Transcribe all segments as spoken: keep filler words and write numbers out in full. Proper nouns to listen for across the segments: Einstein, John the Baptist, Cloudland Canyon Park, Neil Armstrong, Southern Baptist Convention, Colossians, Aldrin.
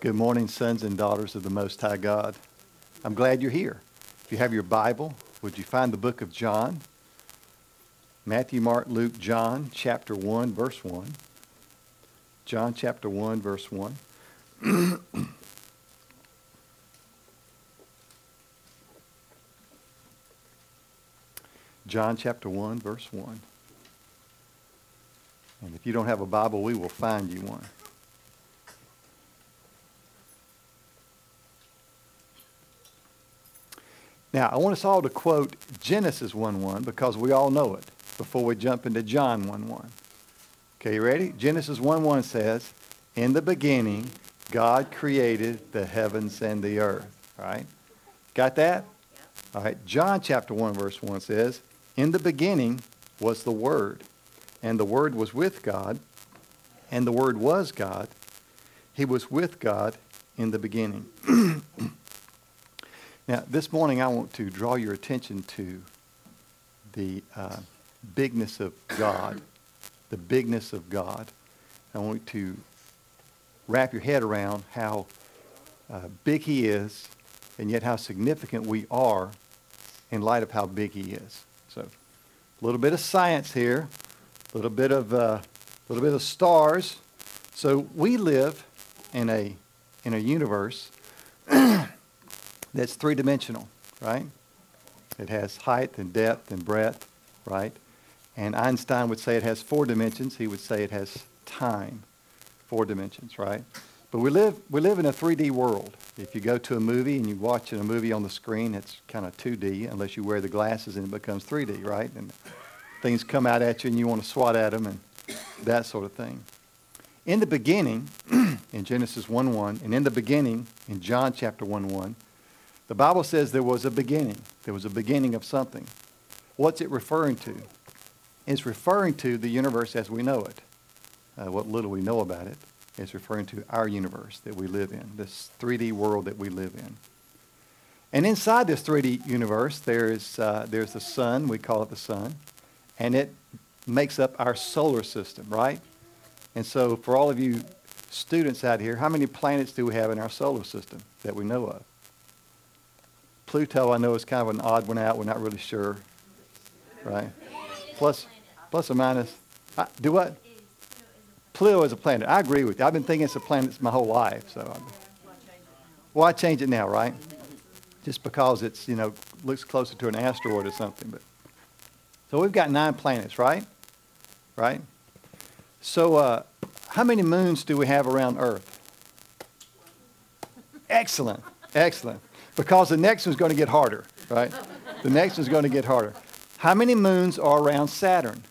Good morning, sons and daughters of the Most High God. I'm glad you're here. If you have your Bible, would you find the book of John? Matthew, Mark, Luke, John, chapter one, verse one. John, chapter one, verse one. John, chapter one, verse one. And if you don't have a Bible, we will find you one. Now, I want us all to quote Genesis one one because we all know it before we jump into John one one. Okay, you ready? Genesis one one says, "In the beginning, God created the heavens and the earth." All right? Got that? All right. John chapter one, verse one says, "In the beginning was the Word, and the Word was with God, and the Word was God. He was with God in the beginning." Now, this morning I want to draw your attention to the uh, bigness of God, the bigness of God. I want to wrap your head around how uh, big He is, and yet how significant we are in light of how big He is. So, a little bit of science here, a little bit of uh, little bit of stars. So, we live in a in a universe that's three-dimensional, right? It has height and depth and breadth, right? And Einstein would say it has four dimensions. He would say it has time, four dimensions, right? But we live we live in a three D world. If you go to a movie and you watch a movie on the screen, it's kind of two D unless you wear the glasses and it becomes three D, right? And things come out at you and you want to swat at them and that sort of thing. In the beginning, in Genesis one one, and in the beginning, in John chapter one one, the Bible says there was a beginning. There was a beginning of something. What's it referring to? It's referring to the universe as we know it. Uh, what little we know about it. It's referring to our universe that we live in, this three D world that we live in. And inside this three D universe, there is uh, there's the sun. We call it the sun. And it makes up our solar system, right? And so for all of you students out here, how many planets do we have in our solar system that we know of? Pluto, I know, is kind of an odd one out. We're not really sure, right? Plus, plus or minus. I, do what? Pluto is a planet. I agree with you. I've been thinking it's a planet my whole life. So, I'm, well, I change it now, right? Just because it's, you know, looks closer to an asteroid or something. But so we've got nine planets, right? Right. So, uh, how many moons do we have around Earth? Excellent, excellent. Because the next one's going to get harder, right? The next one's going to get harder. How many moons are around Saturn?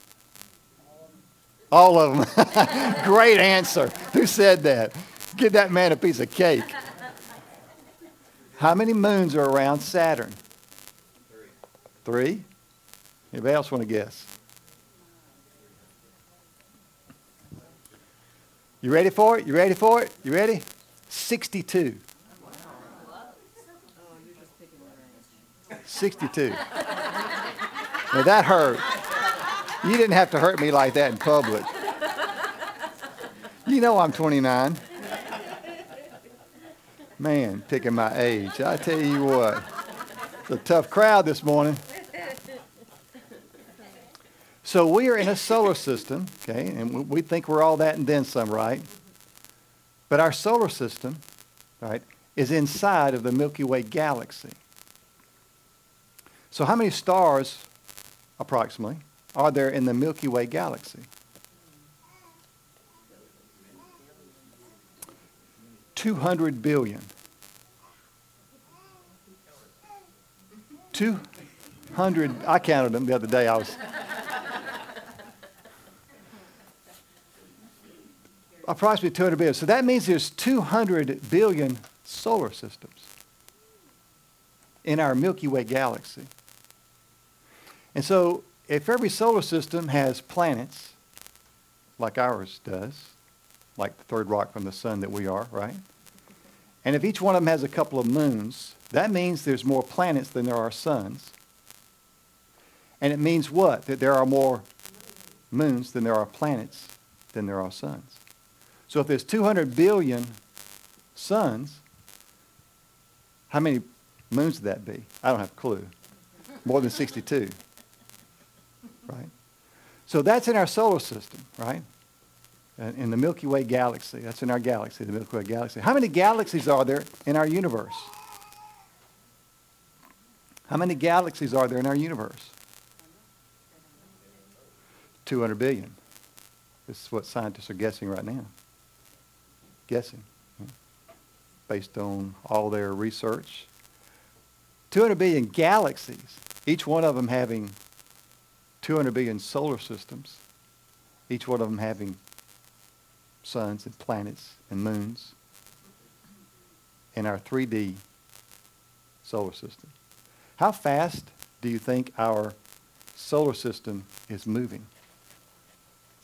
All of them. Great answer. Who said that? Give that man a piece of cake. How many moons are around Saturn? Three. Three? Anybody else want to guess? You ready for it? You ready for it? You ready? sixty-two. sixty-two. Now that hurt. You didn't have to hurt me like that in public. You know I'm twenty-nine. Man, picking my age. I tell you what. It's a tough crowd this morning. So we are in a solar system, okay? And we think we're all that and then some, right? But our solar system, right, is inside of the Milky Way galaxy. So how many stars, approximately, are there in the Milky Way galaxy? two hundred billion. two hundred, I counted them the other day. I was approximately two hundred billion. So that means there's two hundred billion solar systems in our Milky Way galaxy. And so, if every solar system has planets, like ours does, like the third rock from the sun that we are, right? And if each one of them has a couple of moons, that means there's more planets than there are suns. And it means what? That there are more moons than there are planets than there are suns. So if there's two hundred billion suns, how many moons would that be? I don't have a clue. More than sixty-two, right? So that's in our solar system, right? In the Milky Way galaxy. That's in our galaxy, the Milky Way galaxy. How many galaxies are there in our universe? How many galaxies are there in our universe? two hundred billion. This is what scientists are guessing right now. Guessing. Based on all their research. two hundred billion galaxies, each one of them having two hundred billion solar systems, each one of them having suns and planets and moons in our three D solar system. How fast do you think our solar system is moving,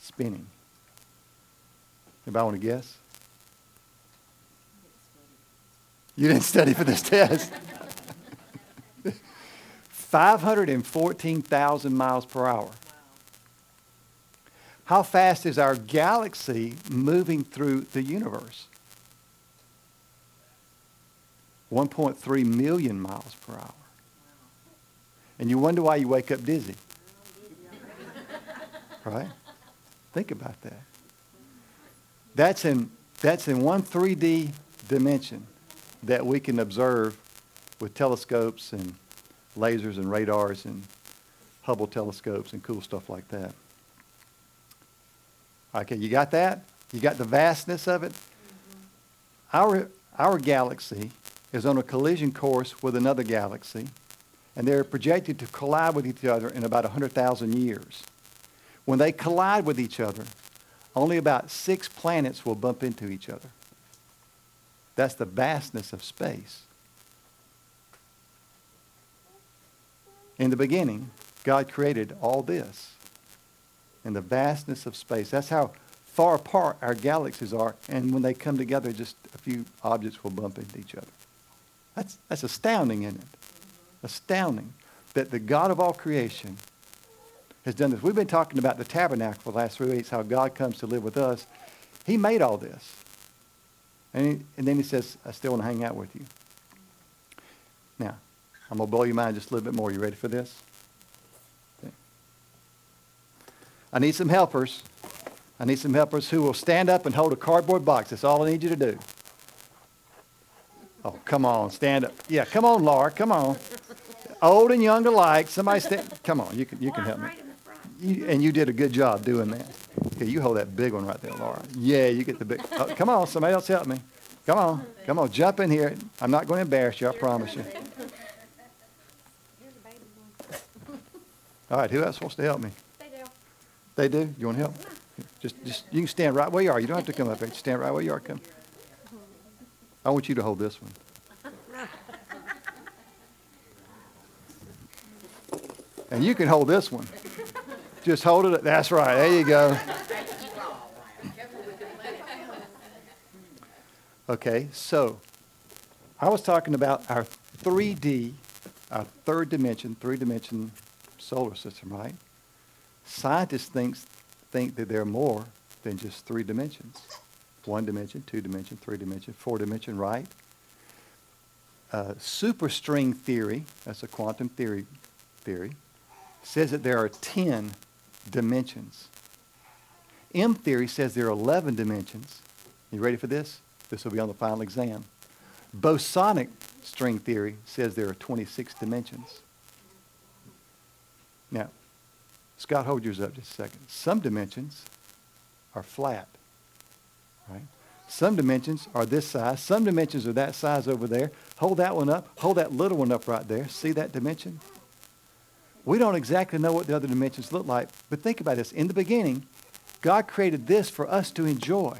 spinning? Anybody want to guess? You didn't study for this test. five hundred fourteen thousand miles per hour. Wow. How fast is our galaxy moving through the universe? one point three million miles per hour. Wow. And you wonder why you wake up dizzy. Right? Think about that. That's in, that's in one three D dimension that we can observe with telescopes and lasers and radars and Hubble telescopes and cool stuff like that. Okay, you got that? You got the vastness of it? Mm-hmm. Our, our galaxy is on a collision course with another galaxy, and they're projected to collide with each other in about one hundred thousand years. When they collide with each other, only about six planets will bump into each other. That's the vastness of space. In the beginning, God created all this in the vastness of space. That's how far apart our galaxies are. And when they come together, just a few objects will bump into each other. That's, that's astounding, isn't it? Astounding that the God of all creation has done this. We've been talking about the tabernacle for the last three weeks, how God comes to live with us. He made all this. And, he, and then he says, I still want to hang out with you. Now, I'm going to blow your mind just a little bit more. You ready for this? Okay. I need some helpers. I need some helpers who will stand up and hold a cardboard box. That's all I need you to do. Oh, come on. Stand up. Yeah, come on, Laura. Come on. Old and young alike. Somebody stand. Come on. You can, you can help me. You, and you did a good job doing that. Okay, you hold that big one right there, Laura. Yeah, you get the big. Oh, come on. Somebody else help me. Come on. Come on. Jump in here. I'm not going to embarrass you. I promise you. All right, who else wants to help me? They do. They do? You want to help? Just, just you can stand right where you are. You don't have to come up here. Just stand right where you are. Come. I want you to hold this one. And you can hold this one. Just hold it. That's right. There you go. Okay, so I was talking about our three D, our third dimension, three-dimension solar system, right? Scientists think, think that there are more than just three dimensions. One dimension, two dimension, three dimension, four dimension, right? Uh, superstring theory, that's a quantum theory, theory, says that there are ten dimensions. M theory says there are eleven dimensions. You ready for this? This will be on the final exam. Bosonic string theory says there are twenty-six dimensions. Now, Scott, hold yours up just a second. Some dimensions are flat, right? Some dimensions are this size. Some dimensions are that size over there. Hold that one up. Hold that little one up right there. See that dimension? We don't exactly know what the other dimensions look like, but think about this. In the beginning, God created this for us to enjoy,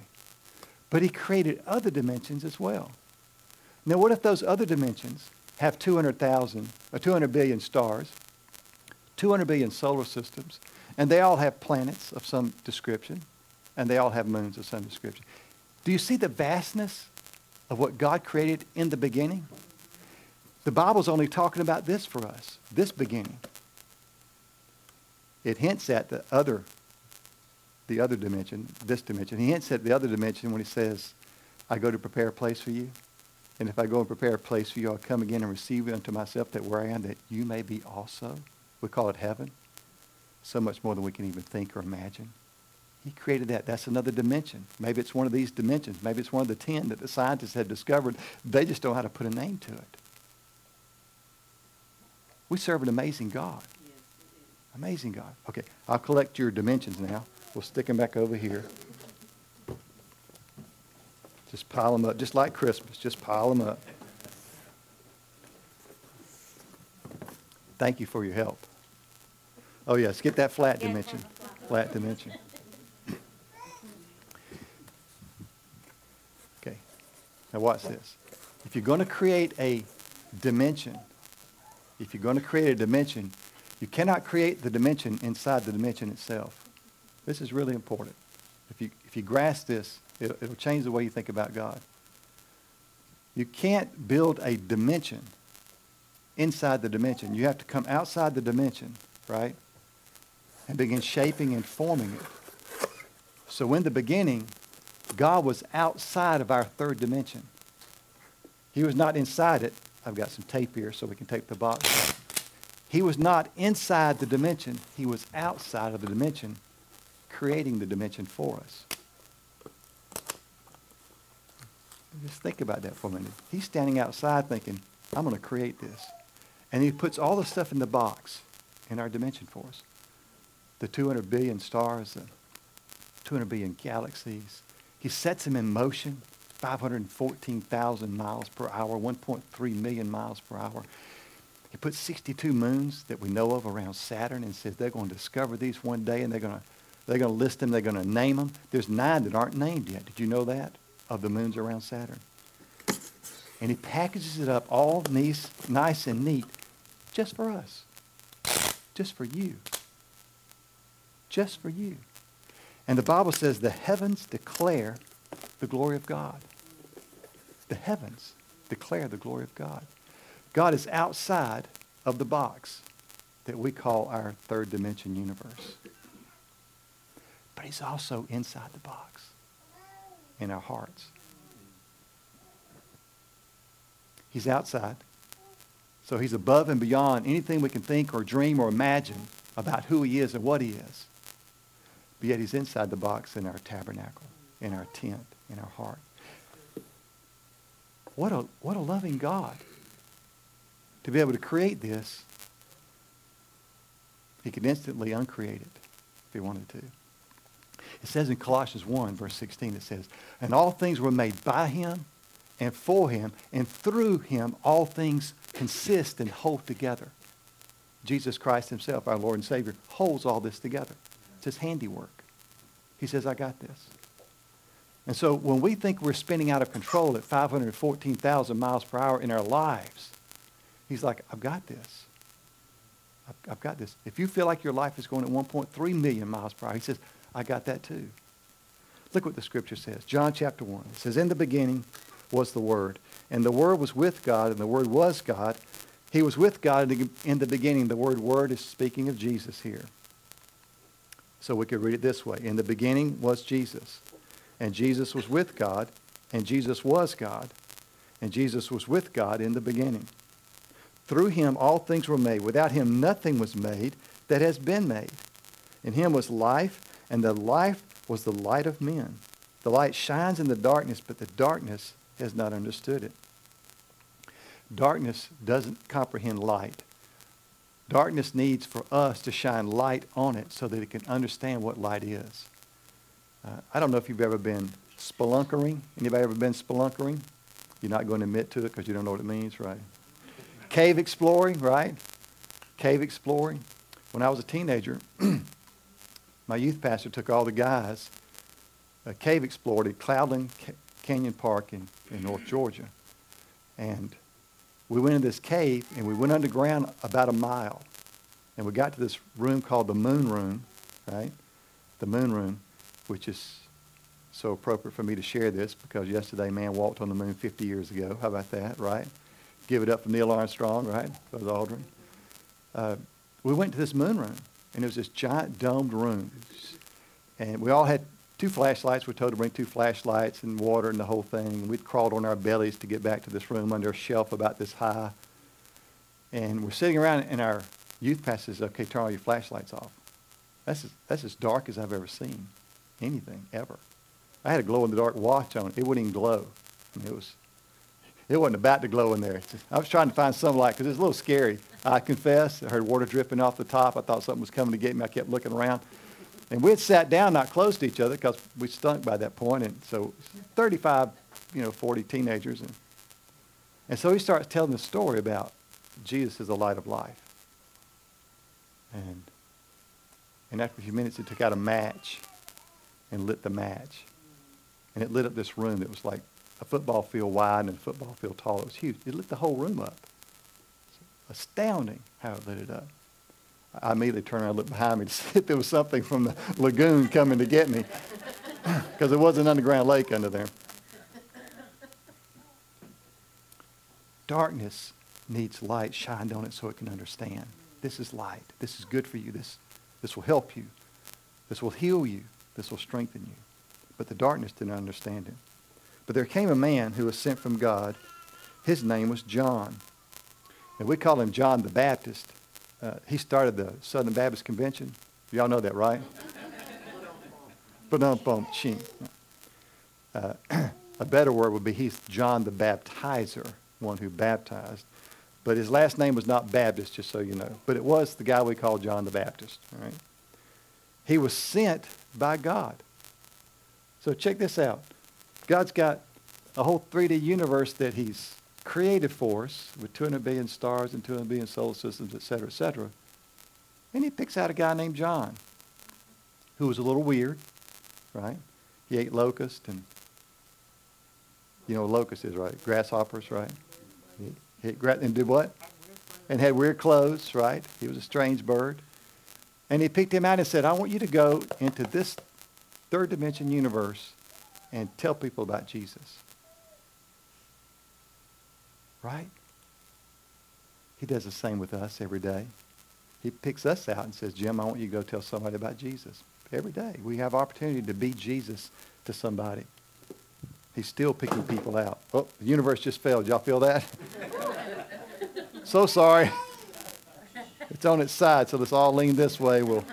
but he created other dimensions as well. Now, what if those other dimensions have two hundred thousand or two hundred billion stars, two hundred billion solar systems, and they all have planets of some description, and they all have moons of some description? Do you see the vastness of what God created in the beginning? The Bible's only talking about this for us, this beginning. It hints at the other, the other dimension, this dimension. He hints at the other dimension when he says I go to prepare a place for you. And if I go and prepare a place for you, I'll come again and receive you unto myself, that where I am, that you may be also. We call it heaven. So much more than we can even think or imagine. He created that. That's another dimension. Maybe it's one of these dimensions. Maybe it's one of the ten that the scientists had discovered. They just don't know how to put a name to it. We serve an amazing God. Amazing God. Okay, I'll collect your dimensions now. We'll stick them back over here. Just pile them up, just like Christmas. Just pile them up. Thank you for your help. Oh, yes, get that flat dimension. Flat dimension. Okay, now watch this. If you're going to create a dimension, if you're going to create a dimension, you cannot create the dimension inside the dimension itself. This is really important. If you, if you grasp this, it'll, it'll change the way you think about God. You can't build a dimension inside the dimension. You have to come outside the dimension, right? And begin shaping and forming it. So in the beginning, God was outside of our third dimension. He was not inside it. I've got some tape here so we can tape the box off. He was not inside the dimension. He was outside of the dimension, creating the dimension for us. Just think about that for a minute. He's standing outside thinking, I'm going to create this. And he puts all the stuff in the box in our dimension for us. The two hundred billion stars, the two hundred billion galaxies. He sets them in motion, five hundred fourteen thousand miles per hour, one point three million miles per hour. He put sixty-two moons that we know of around Saturn and says they're going to discover these one day, and they're going to they're going to list them, they're going to name them. There's nine that aren't named yet. Did you know that? Of the moons around Saturn. And he packages it up all nice, nice and neat just for us. Just for you. Just for you. And the Bible says the heavens declare the glory of God. The heavens declare the glory of God. God is outside of the box that we call our third dimension universe. But he's also inside the box in our hearts. He's outside. So he's above and beyond anything we can think or dream or imagine about who he is and what he is. But yet he's inside the box in our tabernacle, in our tent, in our heart. What a, what a loving God. To be able to create this, he could instantly uncreate it if he wanted to. It says in Colossians one, verse sixteen, it says, and all things were made by him and for him, and through him all things consist and hold together. Jesus Christ himself, our Lord and Savior, holds all this together. It's his handiwork. He says, I got this. And so when we think we're spinning out of control at five hundred fourteen thousand miles per hour in our lives, he's like, I've got this. I've, I've got this. If you feel like your life is going at one point three million miles per hour, he says, I got that too. Look what the scripture says. John chapter one. It says, in the beginning was the Word, and the Word was with God, and the Word was God. He was with God in the beginning. The word word is speaking of Jesus here. So we could read it this way. In the beginning was Jesus, and Jesus was with God, and Jesus was God, and Jesus was with God in the beginning. Through him all things were made. Without him nothing was made that has been made. In him was life, and the life was the light of men. The light shines in the darkness, but the darkness has not understood it. Darkness doesn't comprehend light. Darkness needs for us to shine light on it so that it can understand what light is. Uh, I don't know if you've ever been spelunkering. Anybody ever been spelunkering? You're not going to admit to it because you don't know what it means, right? Cave exploring, right? Cave exploring. When I was a teenager, my youth pastor took all the guys uh, cave explored at Cloudland Ca- Canyon Park in, in North Georgia. And we went in this cave, and we went underground about a mile. And we got to this room called the Moon Room, right? The Moon Room, which is so appropriate for me to share this because yesterday man walked on the moon fifty years ago. How about that, right? Give it up for Neil Armstrong, right? Brother Aldrin. Uh, we went to this moon room, and it was this giant domed room. And we all had two flashlights. We're told to bring two flashlights and water and the whole thing. We'd crawled on our bellies to get back to this room under a shelf about this high. And we're sitting around, and our youth pastor says, okay, turn all your flashlights off. That's as, that's as dark as I've ever seen anything, ever. I had a glow-in-the-dark watch on. It wouldn't even glow. I mean, it, was, it wasn't about to glow in there. I was trying to find some light because it was a little scary. I confess, I heard water dripping off the top. I thought something was coming to get me. I kept looking around. And we had sat down not close to each other because we stunk by that point. And so thirty-five, you know, forty teenagers. And, and so he starts telling the story about Jesus is the light of life. And, and after a few minutes, he took out a match and lit the match. And it lit up this room that was like a football field wide and a football field tall. It was huge. It lit the whole room up. Astounding how it lit it up. I immediately turned around and looked behind me to see if there was something from the lagoon coming to get me, because it was an underground lake under there. Darkness needs light shined on it so it can understand. This is light. This is good for you. This, this will help you. This will heal you. This will strengthen you. But the darkness didn't understand it. But there came a man who was sent from God. His name was John. And we call him John the Baptist. Uh, he started the Southern Baptist Convention. Y'all know that, right? uh, a better word would be he's John the Baptizer, one who baptized. But his last name was not Baptist, just so you know. But it was the guy we call John the Baptist. All right? He was sent by God. So check this out. God's got a whole three D universe that he's created for us with two hundred billion stars and two hundred billion solar systems, et cetera, et cetera. And he picks out a guy named John who was a little weird, right? He ate locusts, and you know what locust is, right? Grasshoppers, right? He, he ate gra- and did what? And had weird clothes, right? He was a strange bird. And he picked him out and said, I want you to go into this third dimension universe and tell people about Jesus. Right? He does the same with us every day. He picks us out and says, Jim, I want you to go tell somebody about Jesus. Every day we have opportunity to be Jesus to somebody. He's still picking people out. Oh, the universe just failed. Y'all feel that? So sorry. It's on its side, so let's all lean this way. We'll.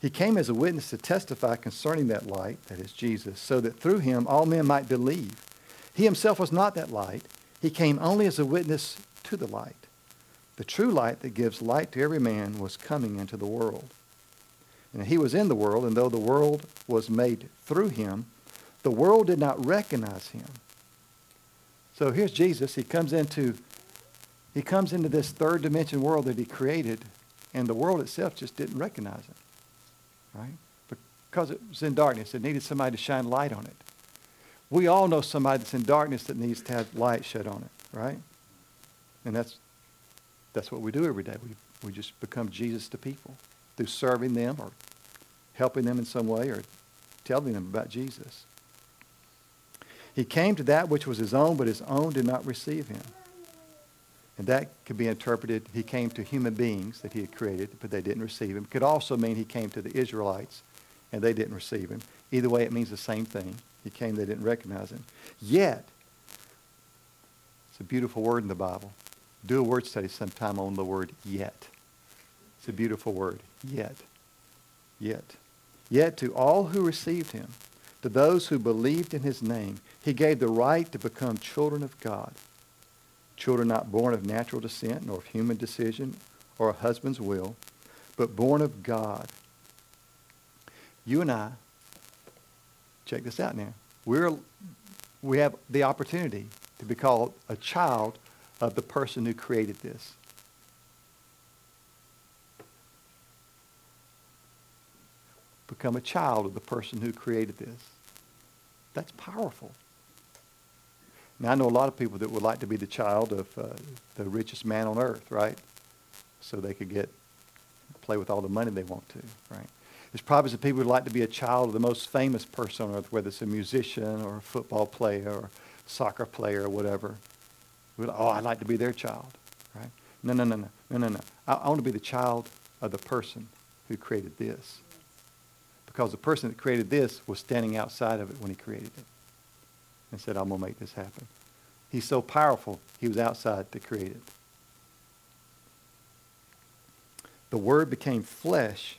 He came as a witness to testify concerning that light, that is Jesus, so that through him all men might believe. He himself was not that light. He came only as a witness to the light. The true light that gives light to every man was coming into the world. And he was in the world, and though the world was made through him, the world did not recognize him. So here's Jesus. He comes into, he comes into this third dimension world that he created, and the world itself just didn't recognize him. Right? Because it was in darkness. It needed somebody to shine light on it. We all know somebody that's in darkness that needs to have light shed on it, right? And that's that's what we do every day. We we just become Jesus to people through serving them or helping them in some way or telling them about Jesus. He came to that which was his own, but his own did not receive him. And that could be interpreted, he came to human beings that he had created, but they didn't receive him. It could also mean he came to the Israelites, and they didn't receive him. Either way, it means the same thing. He came, they didn't recognize him. Yet, it's a beautiful word in the Bible. Do a word study sometime on the word yet. It's a beautiful word, yet. Yet. Yet to all who received him, to those who believed in his name, he gave the right to become children of God. Children not born of natural descent, nor of human decision, or a husband's will, but born of God. You and I, check this out now, we're, we have the opportunity to be called a child of the person who created this. Become a child of the person who created this. That's powerful. Now, I know a lot of people that would like to be the child of uh, the richest man on earth, right? So they could get play with all the money they want to, right? There's probably some people who would like to be a child of the most famous person on earth, whether it's a musician or a football player or soccer player or whatever. We're like, oh, I'd like to be their child, right? No, no, no, no, no, no, no. I, I want to be the child of the person who created this. Because the person that created this was standing outside of it when he created it and said, I'm going to make this happen. He's so powerful, he was outside to create it. The Word became flesh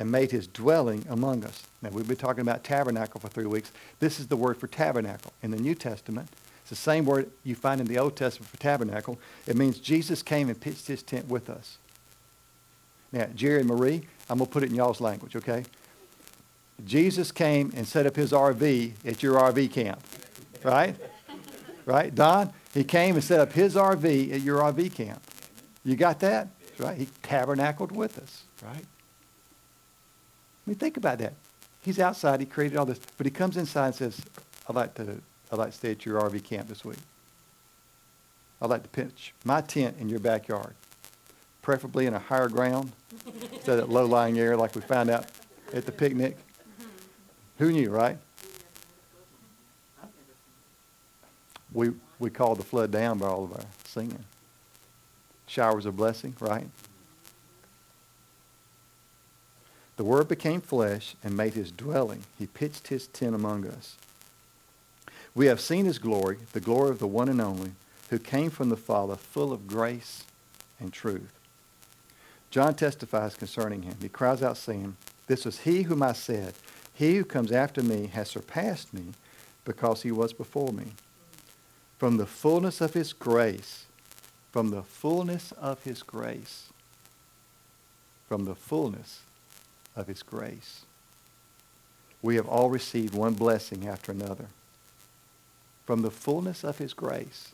and made his dwelling among us. Now, we've been talking about tabernacle for three weeks. This is the word for tabernacle in the New Testament. It's the same word you find in the Old Testament for tabernacle. It means Jesus came and pitched his tent with us. Now, Jerry and Marie, I'm going to put it in y'all's language, okay? Jesus came and set up his R V at your R V camp, right? Right, Don? He came and set up his R V at your R V camp. You got that? Right? He tabernacled with us, right? I mean, think about that. He's outside. He created all this. But he comes inside and says, I'd like to, I'd like to stay at your R V camp this week. I'd like to pitch my tent in your backyard, preferably in a higher ground instead of that low-lying area like we found out at the picnic. Who knew, right? We, we called the flood down by all of our singing. Showers of blessing, right? The Word became flesh and made his dwelling. He pitched his tent among us. We have seen his glory, the glory of the one and only, who came from the Father, full of grace and truth. John testifies concerning him. He cries out, saying, this was he whom I said, he who comes after me has surpassed me, because he was before me. From the fullness of his grace, from the fullness of his grace, from the fullness of his grace, we have all received one blessing after another. From the fullness of his grace,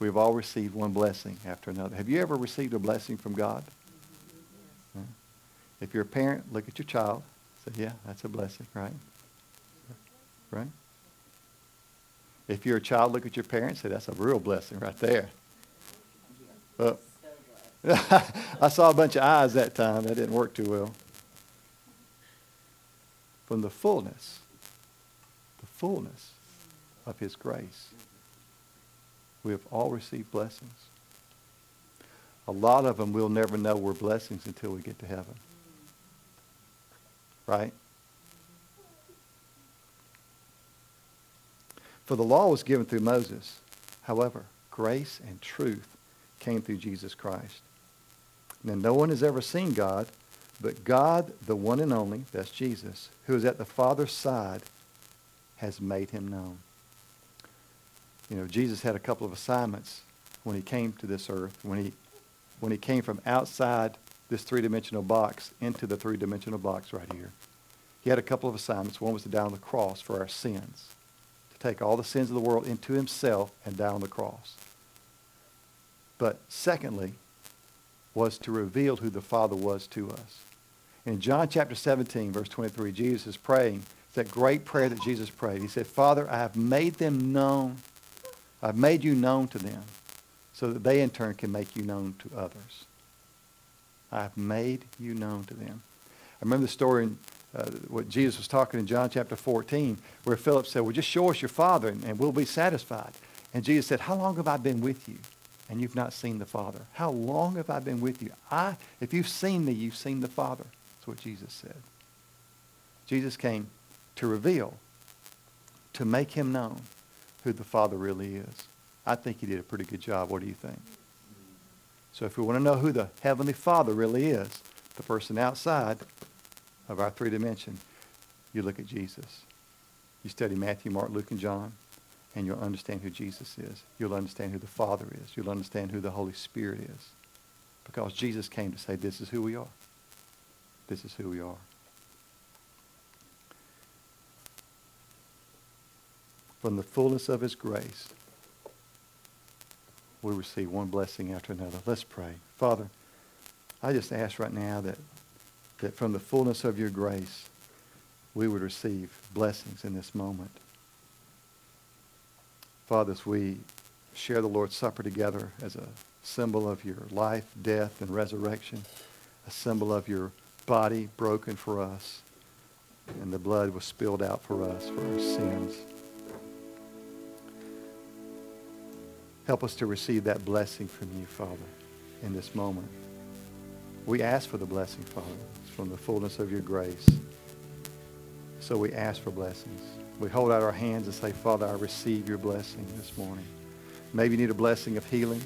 we have all received one blessing after another. Have you ever received a blessing from God? Yes. If you're a parent, look at your child. Say, yeah, that's a blessing, right? Right? If you're a child, look at your parents. Say, that's a real blessing right there. Uh, I saw a bunch of eyes that time. That didn't work too well. From the fullness, the fullness of his grace, we have all received blessings. A lot of them we'll never know were blessings until we get to heaven. Right? For the law was given through Moses. However, grace and truth came through Jesus Christ. Now, no one has ever seen God, but God, the one and only, that's Jesus, who is at the Father's side, has made him known. You know, Jesus had a couple of assignments when he came to this earth, when he, when he came from outside this three-dimensional box into the three-dimensional box right here. He had a couple of assignments. One was to die on the cross for our sins, to take all the sins of the world into himself and die on the cross. But secondly, was to reveal who the Father was to us. In John chapter seventeen, verse twenty-three, Jesus is praying. It's that great prayer that Jesus prayed. He said, Father, I have made them known. I've made you known to them so that they in turn can make you known to others. I've made you known to them. I remember the story in uh, what Jesus was talking in John chapter fourteen, where Philip said, well, just show us your Father and, and we'll be satisfied. And Jesus said, how long have I been with you? And you've not seen the Father. How long have I been with you? I, if you've seen me, you've seen the Father. That's what Jesus said. Jesus came to reveal, to make him known who the Father really is. I think he did a pretty good job. What do you think? So if we want to know who the Heavenly Father really is, the person outside of our three dimension, you look at Jesus. You study Matthew, Mark, Luke, and John. And you'll understand who Jesus is. You'll understand who the Father is. You'll understand who the Holy Spirit is. Because Jesus came to say, this is who we are. This is who we are. From the fullness of his grace, we receive one blessing after another. Let's pray. Father, I just ask right now that, that from the fullness of your grace, we would receive blessings in this moment. Father, as we share the Lord's Supper together as a symbol of your life, death, and resurrection, a symbol of your body broken for us, and the blood was spilled out for us for our sins. Help us to receive that blessing from you, Father, in this moment. We ask for the blessing, Father, from the fullness of your grace. So we ask for blessings. We hold out our hands and say, Father, I receive your blessing this morning. Maybe you need a blessing of healing.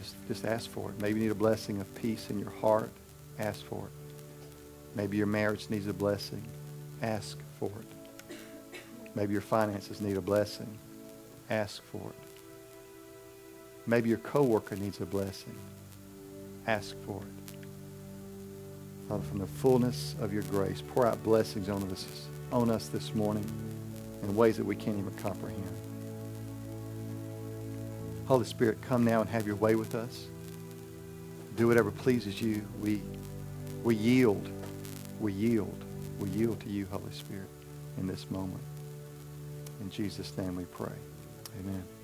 Just, just ask for it. Maybe you need a blessing of peace in your heart. Ask for it. Maybe your marriage needs a blessing. Ask for it. Maybe your finances need a blessing. Ask for it. Maybe your coworker needs a blessing. Ask for it. Father, from the fullness of your grace, pour out blessings on us, on us this morning in ways that we can't even comprehend. Holy Spirit, come now and have your way with us. Do whatever pleases you. We, we yield. We yield. We yield to you, Holy Spirit, in this moment. In Jesus' name we pray. Amen.